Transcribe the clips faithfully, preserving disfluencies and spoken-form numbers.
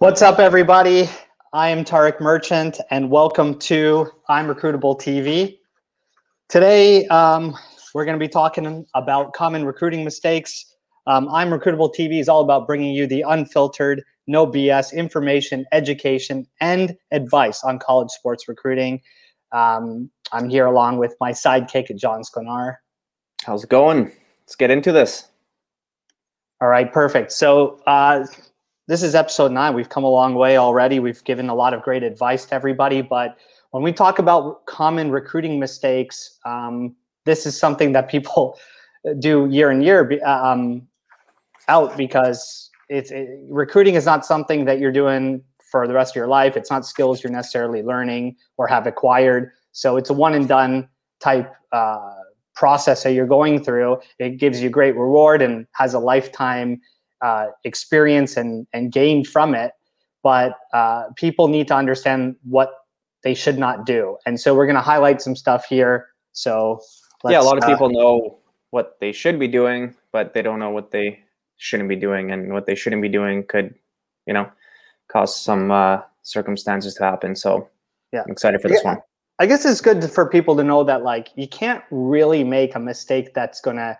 What's up, everybody? I am Tarek Merchant, and welcome to I'm Recruitable T V. Today, um, we're going to be talking about common recruiting mistakes. Um, I'm Recruitable T V is all about bringing you the unfiltered, no B S information, education, and advice on college sports recruiting. Um, I'm here along with my sidekick, John Sklenar. How's it going? Let's get into this. All right, perfect. So, uh, This is episode nine. We've come a long way already. We've given a lot of great advice to everybody. But when we talk about common recruiting mistakes, um, this is something that people do year in year um, out because it's it, recruiting is not something that you're doing for the rest of your life. It's not skills you're necessarily learning or have acquired. So it's a one and done type uh, process that you're going through. It gives you great reward and has a lifetime Uh, experience and and gain from it, but uh, people need to understand what they should not do. And so we're going to highlight some stuff here. So let's, yeah, a lot of uh, people know what they should be doing, but they don't know what they shouldn't be doing, and what they shouldn't be doing could, you know, cause some uh, circumstances to happen. So yeah, I'm excited for this yeah. one. I guess it's good for people to know that, like, you can't really make a mistake that's going to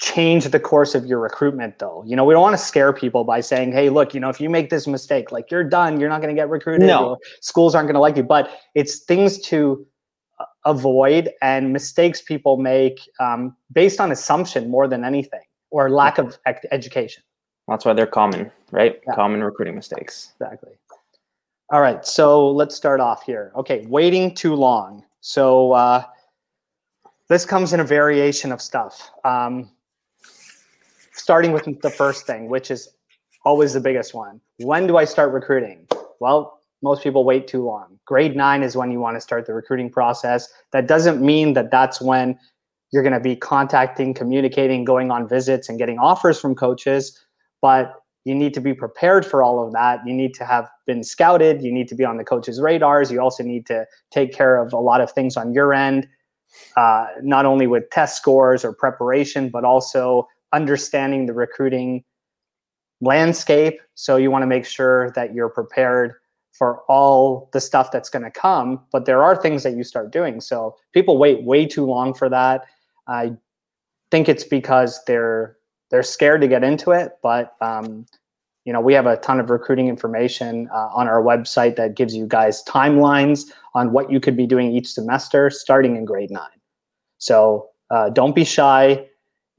change the course of your recruitment, though. You know, we don't want to scare people by saying, hey, look, you know, if you make this mistake, like, you're done, you're not going to get recruited. No. Or schools aren't going to like you, but it's things to avoid and mistakes people make um, based on assumption more than anything, or lack of education. That's why they're common, right? Yeah. Common recruiting mistakes. Exactly. All right. So let's start off here. Okay. Waiting too long. So uh, this comes in a variation of stuff. Um, Starting with the first thing, which is always the biggest one. When do I start recruiting? Well, most people wait too long. Grade nine is when you want to start the recruiting process. That doesn't mean that that's when you're going to be contacting, communicating, going on visits, and getting offers from coaches. But you need to be prepared for all of that. You need to have been scouted. You need to be on the coaches' radars. You also need to take care of a lot of things on your end, uh, not only with test scores or preparation, but also understanding the recruiting landscape. So you want to make sure that you're prepared for all the stuff that's going to come, but there are things that you start doing. So people wait way too long for that. I think it's because they're, they're scared to get into it, but um, you know, we have a ton of recruiting information uh, on our website that gives you guys timelines on what you could be doing each semester starting in grade nine. So uh, don't be shy.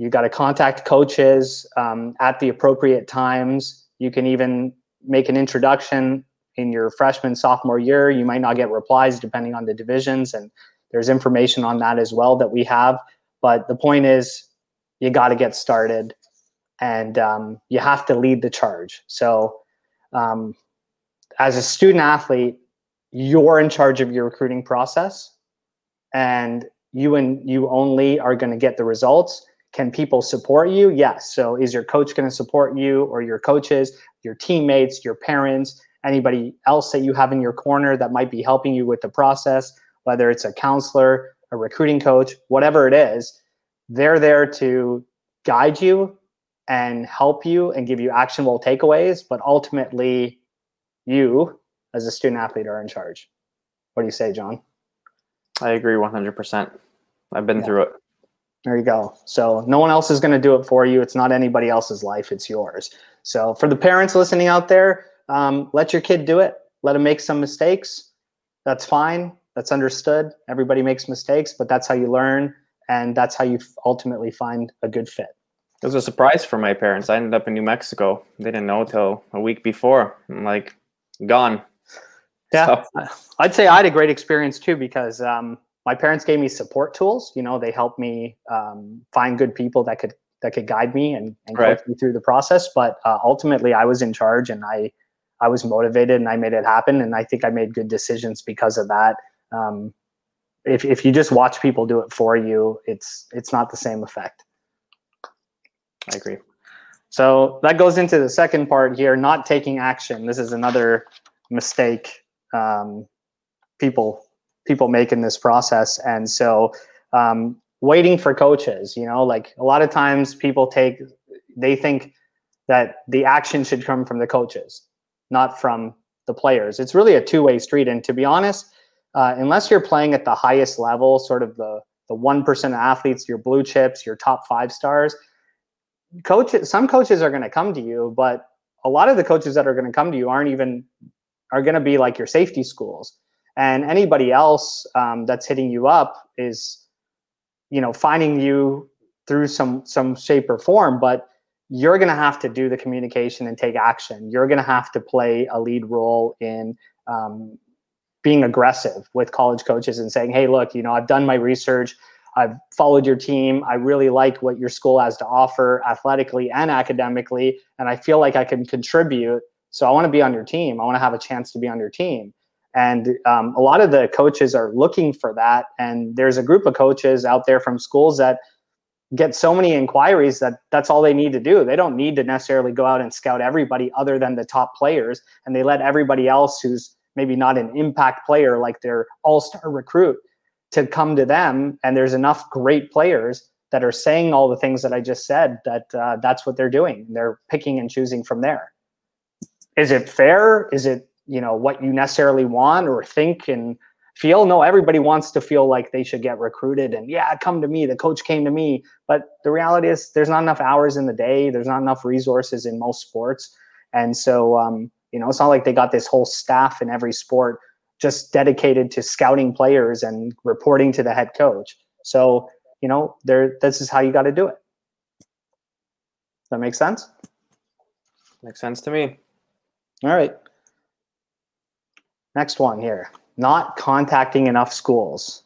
You got to contact coaches um, at the appropriate times. You can even make an introduction in your freshman, sophomore year. You might not get replies depending on the divisions, and there's information on that as well that we have. But the point is, you got to get started, and um, you have to lead the charge. So um, as a student athlete, you're in charge of your recruiting process, and you and you only are going to get the results. Can people support you? Yes. So is your coach going to support you, or your coaches, your teammates, your parents, anybody else that you have in your corner that might be helping you with the process, whether it's a counselor, a recruiting coach, whatever it is, they're there to guide you and help you and give you actionable takeaways. But ultimately, you as a student athlete are in charge. What do you say, John? I agree one hundred percent. I've been yeah. through it. There you go. So no one else is going to do it for you. It's not anybody else's life. It's yours. So for the parents listening out there, um, let your kid do it. Let him make some mistakes. That's fine. That's understood. Everybody makes mistakes, but that's how you learn. And that's how you ultimately find a good fit. It was a surprise for my parents. I ended up in New Mexico. They didn't know till a week before. I'm like, gone. Yeah. So. I'd say I had a great experience too, because, um, my parents gave me support tools. You know, they helped me um, find good people that could that could guide me and, and right. coach me through the process. But uh, ultimately, I was in charge, and I I was motivated, and I made it happen. And I think I made good decisions because of that. Um, if if you just watch people do it for you, it's it's not the same effect. I agree. So that goes into the second part here: not taking action. This is another mistake um, people. people make in this process. And so um, waiting for coaches, you know, like a lot of times people take, they think that the action should come from the coaches, not from the players. It's really a two-way street. And to be honest, uh, unless you're playing at the highest level, sort of the the one percent athletes, your blue chips, your top five stars, coaches, some coaches are going to come to you, but a lot of the coaches that are going to come to you aren't even, are going to be like your safety schools. And anybody else um, that's hitting you up is, you know, finding you through some some shape or form, but you're going to have to do the communication and take action. You're going to have to play a lead role in um, being aggressive with college coaches and saying, hey, look, you know, I've done my research. I've followed your team. I really like what your school has to offer athletically and academically, and I feel like I can contribute. So I want to be on your team. I want to have a chance to be on your team. And um, a lot of the coaches are looking for that. And there's a group of coaches out there from schools that get so many inquiries that that's all they need to do. They don't need to necessarily go out and scout everybody other than the top players. And they let everybody else who's maybe not an impact player, like their all-star recruit, to come to them. And there's enough great players that are saying all the things that I just said that uh, that's what they're doing. They're picking and choosing from there. Is it fair? Is it, you know, what you necessarily want or think and feel? No, everybody wants to feel like they should get recruited and yeah, come to me, the coach came to me. But the reality is there's not enough hours in the day. There's not enough resources in most sports. And so, um, you know, it's not like they got this whole staff in every sport just dedicated to scouting players and reporting to the head coach. So, you know, there, this is how you got to do it. That makes sense. Makes sense to me. All right. Next one here. Not contacting enough schools.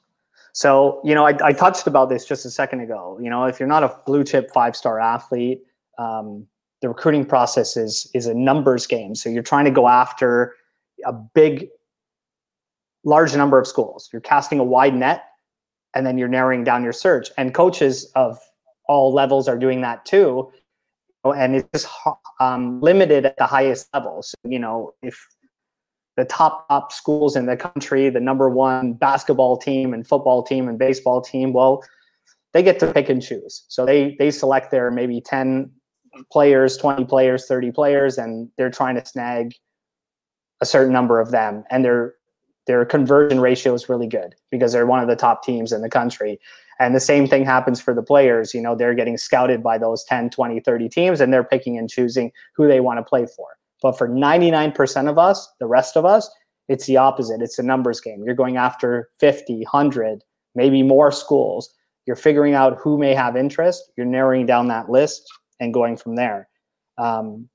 So, you know, I, I touched about this just a second ago. You know, if you're not a blue chip five-star athlete, um, the recruiting process is, is a numbers game. So you're trying to go after a big, large number of schools. You're casting a wide net, and then you're narrowing down your search. And coaches of all levels are doing that too. And it's just um, limited at the highest level. So, you know, if the top top schools in the country, the number one basketball team and football team and baseball team, well, they get to pick and choose. So they they select their maybe ten players, twenty players, thirty players, and they're trying to snag a certain number of them. And their their conversion ratio is really good because they're one of the top teams in the country. And the same thing happens for the players. You know, they're getting scouted by those ten, twenty, thirty teams, and they're picking and choosing who they want to play for. But for ninety-nine percent of us, the rest of us, it's the opposite. It's a numbers game. You're going after fifty, one hundred, maybe more schools. You're figuring out who may have interest. You're narrowing down that list and going from there. Um,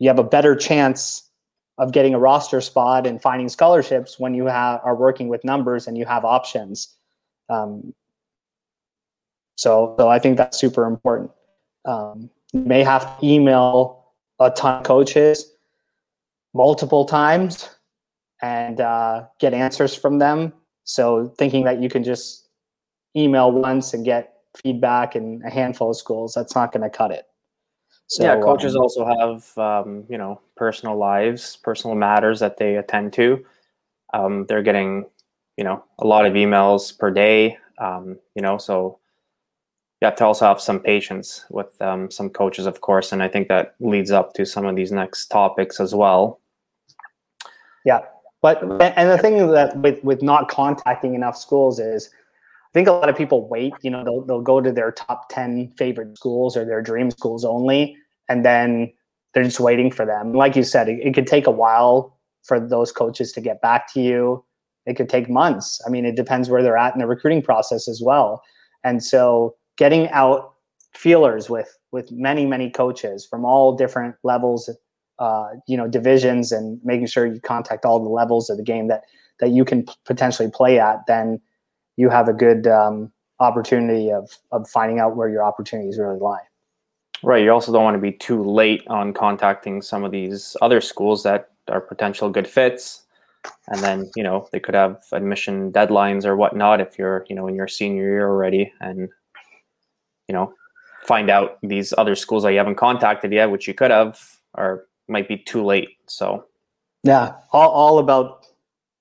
you have a better chance of getting a roster spot and finding scholarships when you ha- are working with numbers and you have options. Um, so, so I think that's super important. Um, you may have to email a ton of coaches multiple times and uh, get answers from them. So thinking that you can just email once and get feedback in a handful of schools, that's not going to cut it. So, yeah, coaches um, also have, um, you know, personal lives, personal matters that they attend to. Um, they're getting, you know, a lot of emails per day, um, you know, so you have to also have some patience with um, some coaches, of course. And I think that leads up to some of these next topics as well. Yeah. But, and the thing that with, with not contacting enough schools is I think a lot of people wait, you know, they'll, they'll go to their top ten favorite schools or their dream schools only, and then they're just waiting for them. Like you said, it, it could take a while for those coaches to get back to you. It could take months. I mean, it depends where they're at in the recruiting process as well. And so, getting out feelers with, with many, many coaches from all different levels, uh, you know, divisions, and making sure you contact all the levels of the game that, that you can p- potentially play at, then you have a good um, opportunity of, of finding out where your opportunities really lie. Right. You also don't want to be too late on contacting some of these other schools that are potential good fits. And then, you know, they could have admission deadlines or whatnot if you're, you know, in your senior year already, and you know, find out these other schools that you haven't contacted yet, which you could have, or might be too late. So, yeah, all, all about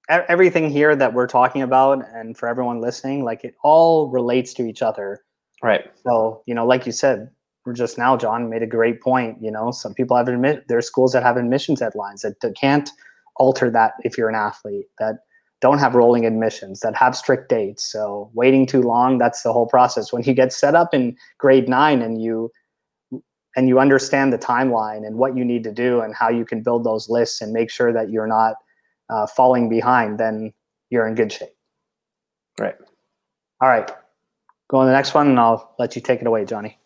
everything here that we're talking about, and for everyone listening, like it all relates to each other, right? So, you know, like you said, just now, John made a great point. You know, some people have admit there are schools that have admissions deadlines that can't alter that if you're an athlete, that don't have rolling admissions, that have strict dates. So waiting too long, that's the whole process. When you get set up in grade nine and you and you understand the timeline and what you need to do and how you can build those lists and make sure that you're not uh, falling behind, then you're in good shape. Right. All right. Go on to the next one, and I'll let you take it away, Johnny.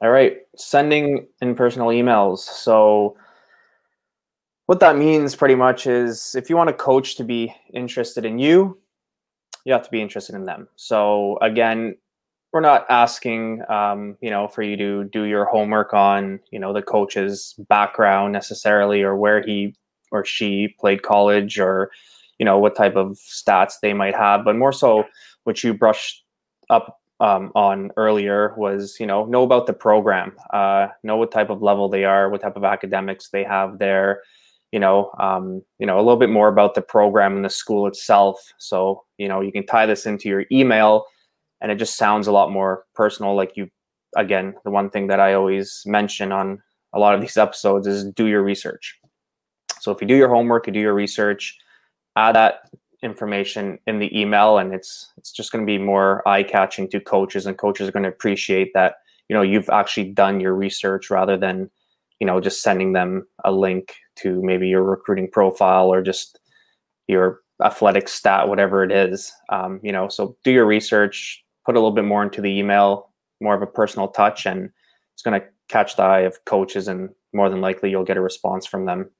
All right. Sending impersonal emails. So what that means pretty much is if you want a coach to be interested in you, you have to be interested in them. So again, we're not asking, um, you know, for you to do your homework on, you know, the coach's background necessarily, or where he or she played college, or, you know, what type of stats they might have, but more so what you brushed up um, on earlier was, you know, know about the program, uh, know what type of level they are, what type of academics they have there, you know, um, you know, a little bit more about the program and the school itself. So, you know, you can tie this into your email and it just sounds a lot more personal. Like you, again, the one thing that I always mention on a lot of these episodes is do your research. So if you do your homework, you do your research, add that information in the email, and it's it's just going to be more eye-catching to coaches, and coaches are going to appreciate that, you know, you've actually done your research rather than, you know, just sending them a link to maybe your recruiting profile or just your athletic stat, whatever it is. Um, you know, so do your research, put a little bit more into the email, more of a personal touch, and it's going to catch the eye of coaches, and more than likely you'll get a response from them.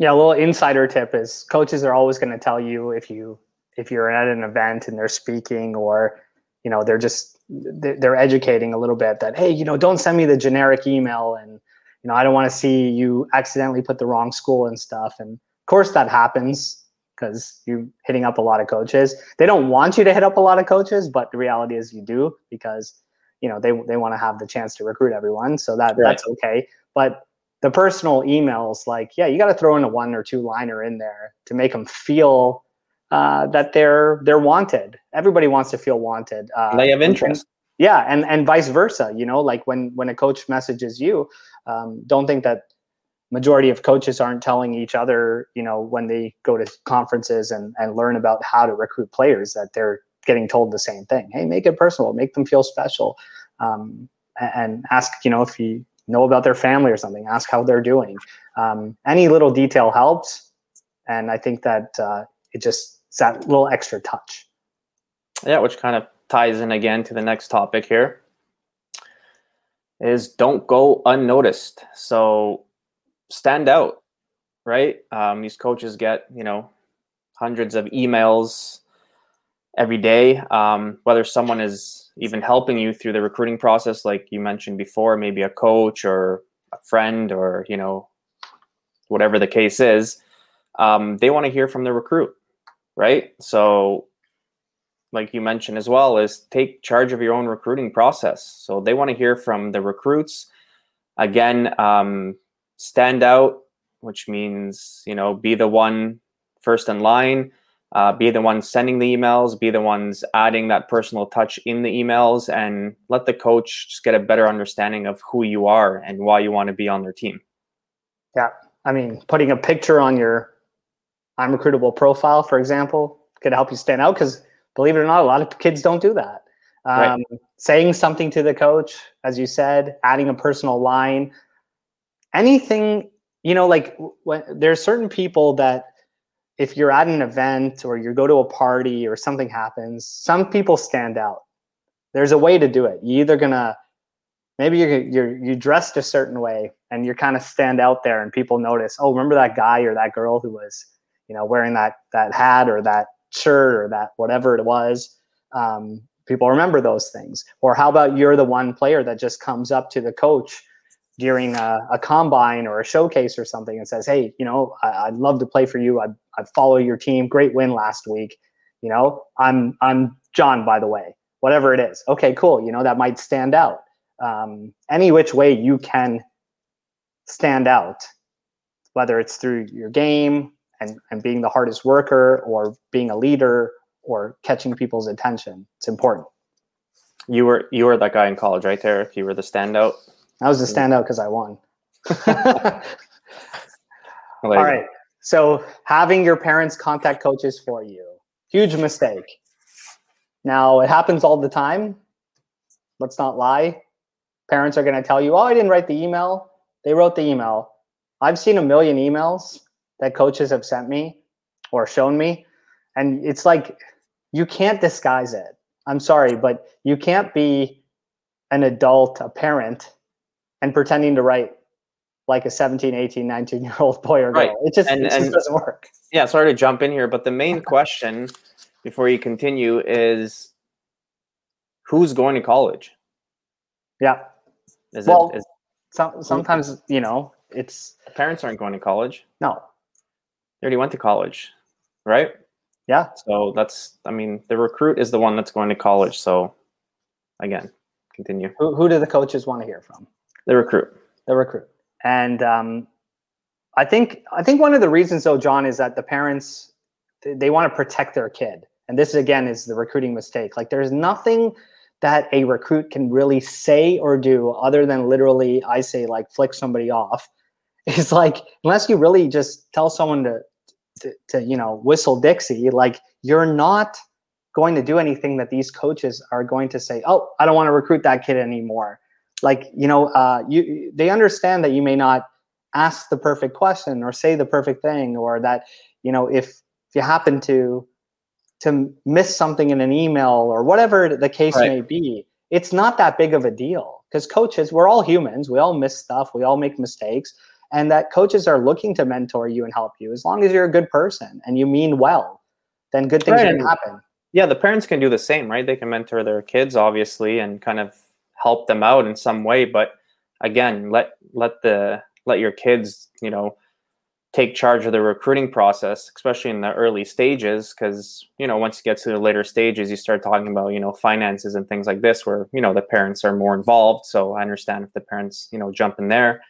Yeah, a little insider tip is coaches are always going to tell you if you if you're at an event and they're speaking, or, you know, they're just they're educating a little bit that, hey, you know, don't send me the generic email, and, you know, I don't want to see you accidentally put the wrong school and stuff. And of course that happens because you're hitting up a lot of coaches. They don't want you to hit up a lot of coaches, but the reality is you do, because, you know, they they want to have the chance to recruit everyone. So that, right. That's okay. But the personal emails, like, yeah, you got to throw in a one or two liner in there to make them feel uh, that they're they're wanted. Everybody wants to feel wanted. Uh, they have interest. And, yeah, and, and vice versa. You know, like when when a coach messages you, um, don't think that majority of coaches aren't telling each other, you know, when they go to conferences and, and learn about how to recruit players, that they're getting told the same thing. Hey, make it personal. Make them feel special. Um, and ask, you know, if you know about their family or something, ask how they're doing. Um, any little detail helps. And I think that uh, it just, it's that little extra touch. Yeah, which kind of ties in again to the next topic here is don't go unnoticed. So stand out, right? Um, these coaches get, you know, hundreds of emails every day, um, whether someone is even helping you through the recruiting process, like you mentioned before, maybe a coach or a friend or, you know, whatever the case is, um, they want to hear from the recruit, right? So like you mentioned as well, is take charge of your own recruiting process. So they want to hear from the recruits. Again, um, stand out, which means, you know, be the one first in line. Uh, be the ones sending the emails, be the ones adding that personal touch in the emails, and let the coach just get a better understanding of who you are and why you want to be on their team. Yeah. I mean, putting a picture on your I'm Recruitable profile, for example, could help you stand out, because believe it or not, a lot of kids don't do that. Um, right. Saying something to the coach, as you said, adding a personal line, anything, you know, like when, there are certain people that, if you're at an event or you go to a party or something happens, some people stand out. There's a way to do it. You either gonna, maybe you're, you're you dressed a certain way and you kind of stand out there, and people notice, oh, remember that guy or that girl who was, you know, wearing that that hat or that shirt or that whatever it was. Um, people remember those things. Or how about you're the one player that just comes up to the coach during a, a combine or a showcase or something and says, hey, you know, I, I'd love to play for you. I I follow your team. Great win last week. You know, I'm, I'm John, by the way, whatever it is. Okay, cool. You know, that might stand out. Um, any which way you can stand out, whether it's through your game and, and being the hardest worker or being a leader or catching people's attention, it's important. You were you were that guy in college, right, Tarek? You were the standout. I was the standout because I won. All right. So having your parents contact coaches for you, huge mistake. Now, it happens all the time. Let's not lie. Parents are going to tell you, oh, I didn't write the email. They wrote the email. I've seen a million emails that coaches have sent me or shown me. And it's like, you can't disguise it. I'm sorry, but you can't be an adult, a parent, and pretending to write like a seventeen, eighteen, nineteen year old boy or girl. Right. It just, and, it just and, doesn't work. Yeah. Sorry to jump in here, but the main question before you continue is, who's going to college? Yeah. Is well, it, is, some, sometimes, you know, it's parents aren't going to college. No. They already went to college, right? Yeah. So that's, I mean, the recruit is the one that's going to college. So again, continue. Who, who do the coaches want to hear from? The recruit. The recruit. And um, I think I think one of the reasons, though, John, is that the parents, they, they want to protect their kid. And this, again, is the recruiting mistake. Like, there's nothing that a recruit can really say or do other than literally, I say, like, flick somebody off. It's like, unless you really just tell someone to, to, to you know, whistle Dixie, like, you're not going to do anything that these coaches are going to say, oh, I don't want to recruit that kid anymore. Like, you know, uh, you they understand that you may not ask the perfect question or say the perfect thing, or that, you know, if, if you happen to to miss something in an email or whatever the case right. may be, it's not that big of a deal, because coaches, we're all humans. We all miss stuff. We all make mistakes, and that coaches are looking to mentor you and help you. As long as you're a good person and you mean well, then good things right. can happen. Yeah, the parents can do the same, right? They can mentor their kids, obviously, and kind of help them out in some way. But again, let let the let your kids, you know, take charge of the recruiting process, especially in the early stages, because, you know, once you get to the later stages, you start talking about, you know, finances and things like this, where, you know, the parents are more involved. So I understand if the parents, you know, jump in there.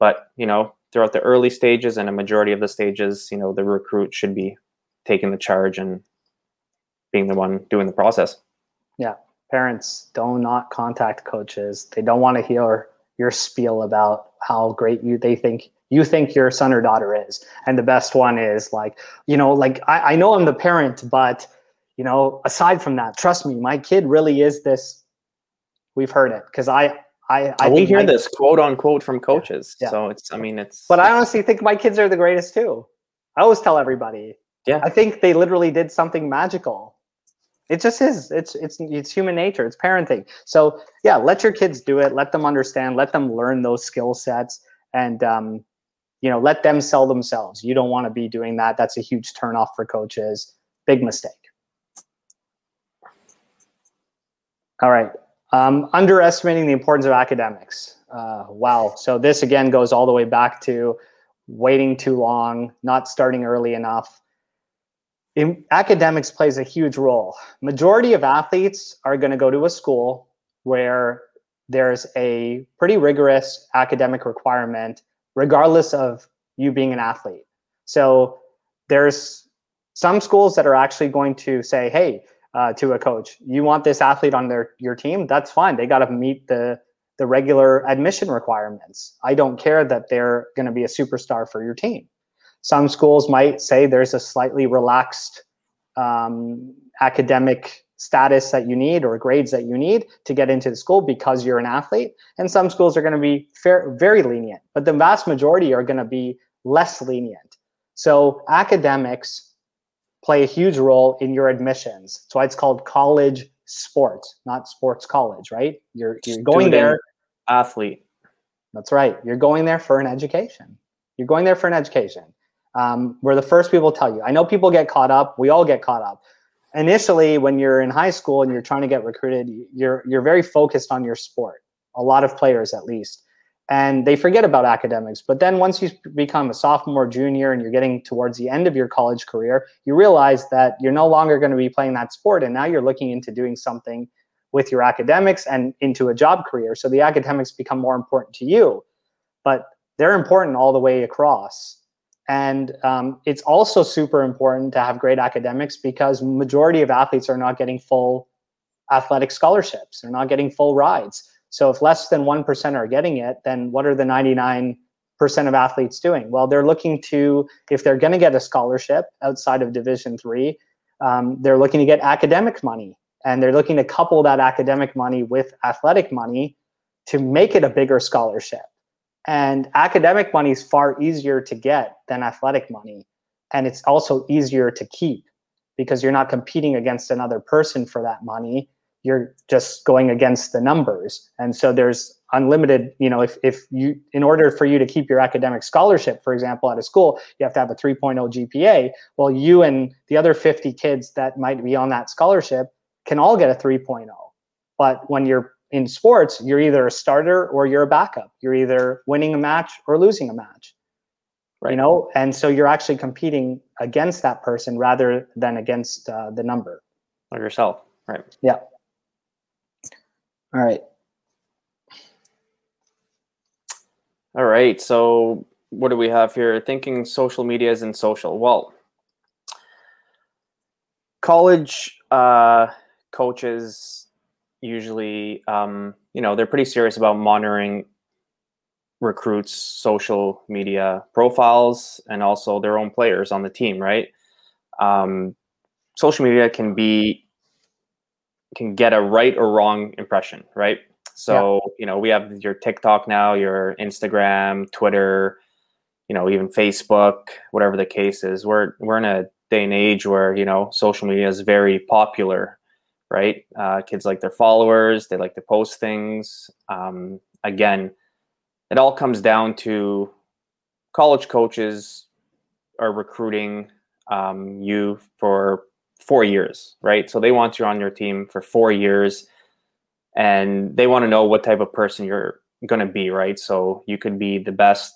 But, you know, throughout the early stages and a majority of the stages, you know, the recruit should be taking the charge and being the one doing the process. Yeah. Parents, do not contact coaches. They don't want to hear your spiel about how great you they think you think your son or daughter is. And the best one is like, you know, like, I, I know I'm the parent, but, you know, aside from that, trust me, my kid really is this. We've heard it, because I I, I we hear my, this quote unquote from coaches. Yeah, yeah. So it's I mean it's but I honestly think my kids are the greatest too. I always tell everybody. Yeah. I think they literally did something magical. It just is. It's it's it's human nature. It's parenting. So yeah, let your kids do it. Let them understand. Let them learn those skill sets, and um, you know, let them sell themselves. You don't want to be doing that. That's a huge turnoff for coaches. Big mistake. All right. Um, underestimating the importance of academics. Uh, wow. So this again goes all the way back to waiting too long, not starting early enough. In, academics plays a huge role. Majority of athletes are going to go to a school where there's a pretty rigorous academic requirement, regardless of you being an athlete. So there's some schools that are actually going to say, hey, uh, to a coach, you want this athlete on their your team? That's fine. They got to meet the, the regular admission requirements. I don't care that they're going to be a superstar for your team. Some schools might say there's a slightly relaxed um, academic status that you need, or grades that you need to get into the school because you're an athlete. And some schools are going to be fair, very lenient, but the vast majority are going to be less lenient. So academics play a huge role in your admissions. That's why it's called college sports, not sports college, right? You're, you're going there. Athlete. That's right. You're going there for an education. You're going there for an education. Um, we're the first people to tell you. I know people get caught up. We all get caught up. Initially, when you're in high school and you're trying to get recruited, you're you're very focused on your sport. A lot of players, at least. And they forget about academics. But then once you become a sophomore, junior, and you're getting towards the end of your college career, you realize that you're no longer going to be playing that sport. And now you're looking into doing something with your academics and into a job career. So the academics become more important to you. But they're important all the way across. And um, it's also super important to have great academics, because majority of athletes are not getting full athletic scholarships. They're not getting full rides. So if less than one percent are getting it, then what are the ninety-nine percent of athletes doing? Well, they're looking to, if they're going to get a scholarship outside of Division three, um, they're looking to get academic money. And they're looking to couple that academic money with athletic money to make it a bigger scholarship. And academic money is far easier to get than athletic money. And it's also easier to keep because you're not competing against another person for that money. You're just going against the numbers. And so there's unlimited, you know, if if you, in order for you to keep your academic scholarship, for example, at a school, you have to have a three point oh G P A. Well, you and the other fifty kids that might be on that scholarship can all get a three point oh. But when you're in sports, you're either a starter or you're a backup. You're either winning a match or losing a match, right? You know, and so you're actually competing against that person rather than against uh, the number. Or yourself, right? Yeah. All right. All right. So what do we have here? Thinking social media isn't social. Well, college uh, coaches usually, um, you know, they're pretty serious about monitoring recruits' social media profiles and also their own players on the team, right? Um, social media can be, can get a right or wrong impression, right? So, yeah. You know, we have your TikTok now, your Instagram, Twitter, you know, even Facebook, whatever the case is. We're, we're in a day and age where, you know, social media is very popular, right? Uh, kids like their followers. They like to post things. Um, again, it all comes down to college coaches are recruiting um, you for four years, right? So they want you on your team for four years and they want to know what type of person you're going to be, right? So you could be the best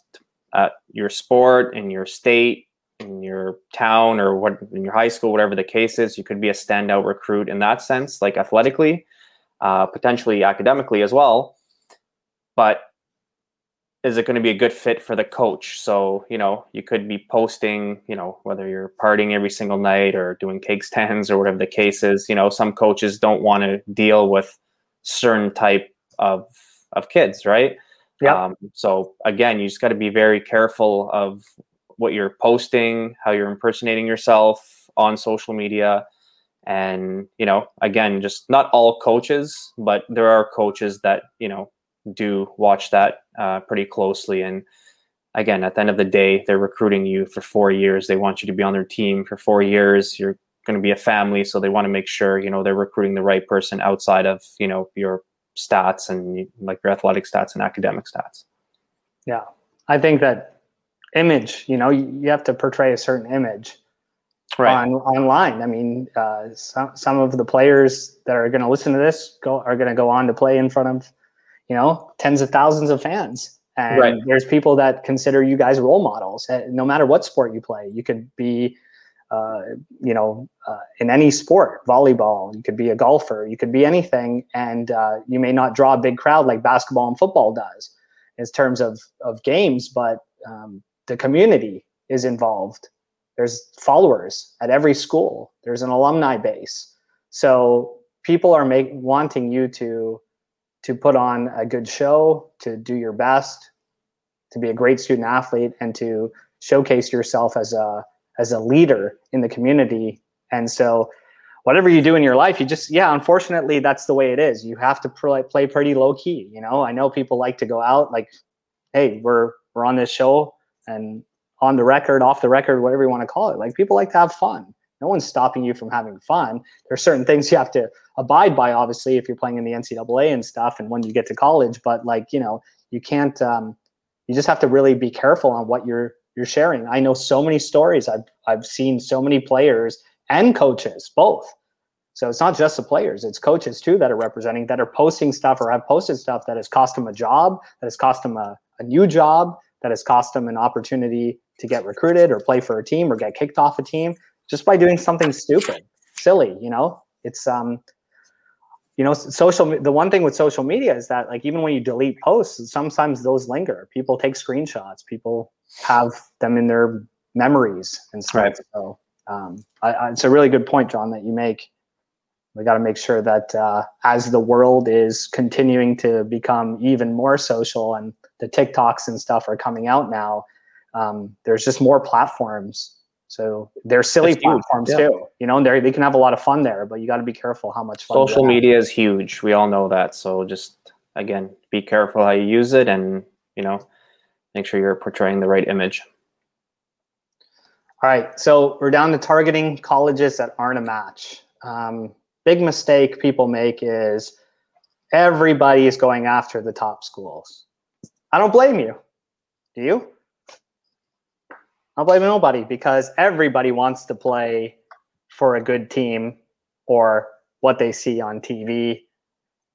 at your sport, in your state, in your town, or what in your high school, whatever the case is. You could be a standout recruit in that sense, like athletically, uh, potentially academically as well. But is it going to be a good fit for the coach? So, you know, you could be posting, you know, whether you're partying every single night or doing cake stands or whatever the case is. You know, some coaches don't want to deal with certain type of of kids, right? Yeah. Um, so again, you just got to be very careful of what you're posting, how you're impersonating yourself on social media. And, you know, again, just not all coaches, but there are coaches that, you know, do watch that uh, pretty closely. And again, at the end of the day, they're recruiting you for four years. They want you to be on their team for four years. You're going to be a family. So they want to make sure, you know, they're recruiting the right person outside of, you know, your stats and like your athletic stats and academic stats. Yeah. I think that image, you know, you have to portray a certain image, right, on, online. I mean, uh, some, some of the players that are going to listen to this go are going to go on to play in front of, you know, tens of thousands of fans. And right, there's people that consider you guys role models. No matter what sport you play, you could be, uh, you know, uh, in any sport, volleyball, you could be a golfer, you could be anything. And uh, you may not draw a big crowd like basketball and football does in terms of, of games, but um, the community is involved. There's followers at every school. There's an alumni base. So people are make, wanting you to to put on a good show, to do your best, to be a great student athlete, and to showcase yourself as a as a leader in the community. And so whatever you do in your life, you just, yeah, unfortunately, that's the way it is. You have to play, play pretty low key. You know, I know people like to go out like, hey, we're we're on this show and on the record, off the record, whatever you want to call it. Like, people like to have fun. No one's stopping you from having fun. There are certain things you have to abide by, obviously, if you're playing in the N C double A and stuff and when you get to college. But, like, you know, you can't, um, you just have to really be careful on what you're you're sharing. I know so many stories. I've, I've seen so many players and coaches, both. So it's not just the players, it's coaches too that are representing, that are posting stuff or have posted stuff that has cost them a job, that has cost them a, a new job, that has cost them an opportunity to get recruited or play for a team or get kicked off a team, just by doing something stupid, silly. You know, it's, um, you know, social, the one thing with social media is that, like, even when you delete posts, sometimes those linger. People take screenshots, people have them in their memories and stuff. Right. So, um, I, I, it's a really good point, John, that you make. We got to make sure that uh, as the world is continuing to become even more social and the TikToks and stuff are coming out now, um, there's just more platforms. So they're silly That's platforms huge. too, yeah. you know, and they can have a lot of fun there, but you got to be careful how much fun. Social media is huge. We all know that. So just, again, be careful how you use it and, you know, make sure you're portraying the right image. All right. So we're down to targeting colleges that aren't a match. Um, Big mistake people make is everybody is going after the top schools. I don't blame you. Do you? I don't blame nobody because everybody wants to play for a good team or what they see on T V,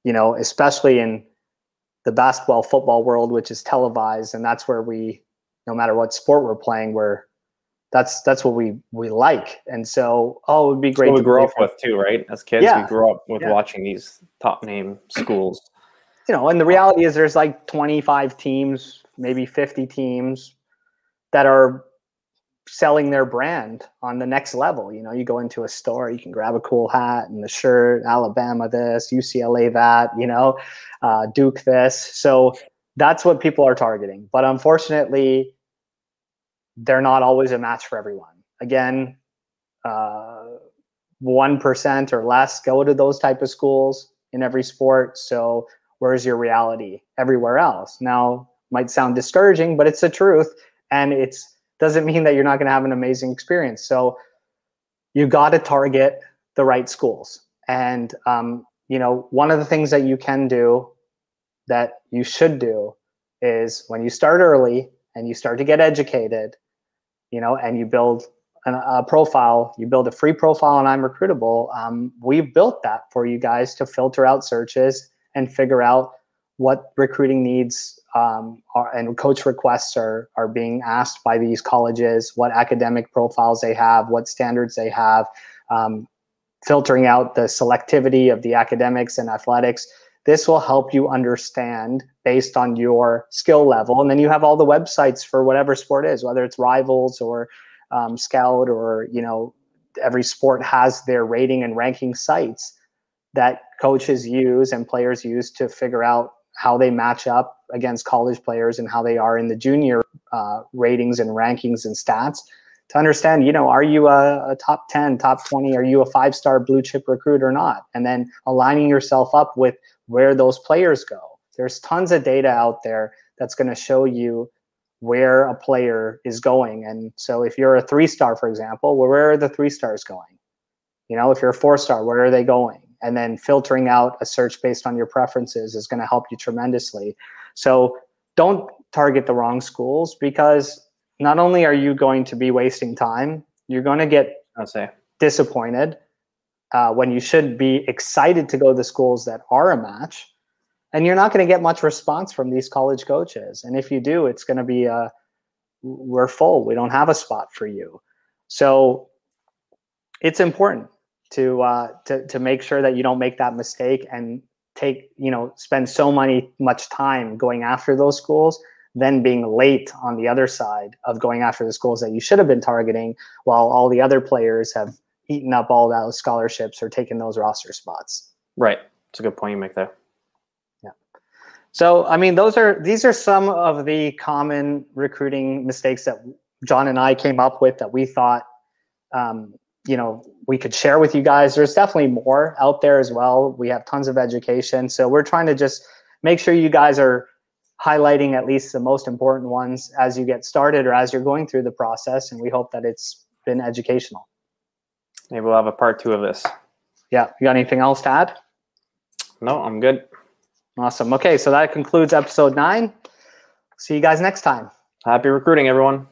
you know, especially in the basketball football world, which is televised. And that's where we, no matter what sport we're playing, we're That's that's what we, we like. And so, oh, it would be great. So we to grew up with too, right? As kids, yeah. we grew up with yeah. watching these top name schools. You know, and the reality is there's like twenty-five teams, maybe fifty teams that are selling their brand on the next level. You know, you go into a store, you can grab a cool hat and the shirt, Alabama this, U C L A that, you know, uh, Duke this. So that's what people are targeting. But unfortunately, they're not always a match for everyone. Again, uh, one percent or less go to those type of schools in every sport. So where's your reality everywhere else? Now, might sound discouraging, but it's the truth. And it's doesn't mean that you're not going to have an amazing experience. So you got to target the right schools. And, um, you know, one of the things that you can do that you should do is when you start early and you start to get educated, you know, and you build an, a profile, you build a free profile on I'm Recruitable. Um, we've built that for you guys to filter out searches and figure out what recruiting needs um, are, and coach requests are, are being asked by these colleges, what academic profiles they have, what standards they have, um, filtering out the selectivity of the academics and athletics. This will help you understand based on your skill level. And then you have all the websites for whatever sport is, whether it's Rivals or um, Scout or, you know, every sport has their rating and ranking sites that coaches use and players use to figure out how they match up against college players and how they are in the junior uh, ratings and rankings and stats to understand, you know, are you a, a top ten, top twenty? Are you a five-star blue chip recruit or not? And then aligning yourself up with where those players go. There's tons of data out there that's going to show you where a player is going. And so if you're a three-star, for example, well, where are the three stars going? You know, if you're a four-star, where are they going? And then filtering out a search based on your preferences is going to help you tremendously. So don't target the wrong schools because not only are you going to be wasting time, you're going to get I'll say. disappointed. Uh, when you should be excited to go to the schools that are a match, and you're not going to get much response from these college coaches. And if you do, it's going to be a, we're full. We don't have a spot for you. So it's important to uh, to to make sure that you don't make that mistake and take you know spend so many much time going after those schools, then being late on the other side of going after the schools that you should have been targeting, while all the other players have eating up all those scholarships or taking those roster spots. Right. It's a good point you make there. Yeah. So, I mean, those are, these are some of the common recruiting mistakes that John and I came up with that we thought, um, you know, we could share with you guys. There's definitely more out there as well. We have tons of education. So we're trying to just make sure you guys are highlighting at least the most important ones as you get started or as you're going through the process. And we hope that it's been educational. Maybe we'll have a part two of this. Yeah. You got anything else to add? No, I'm good. Awesome. Okay. So that concludes episode nine. See you guys next time. Happy recruiting, everyone.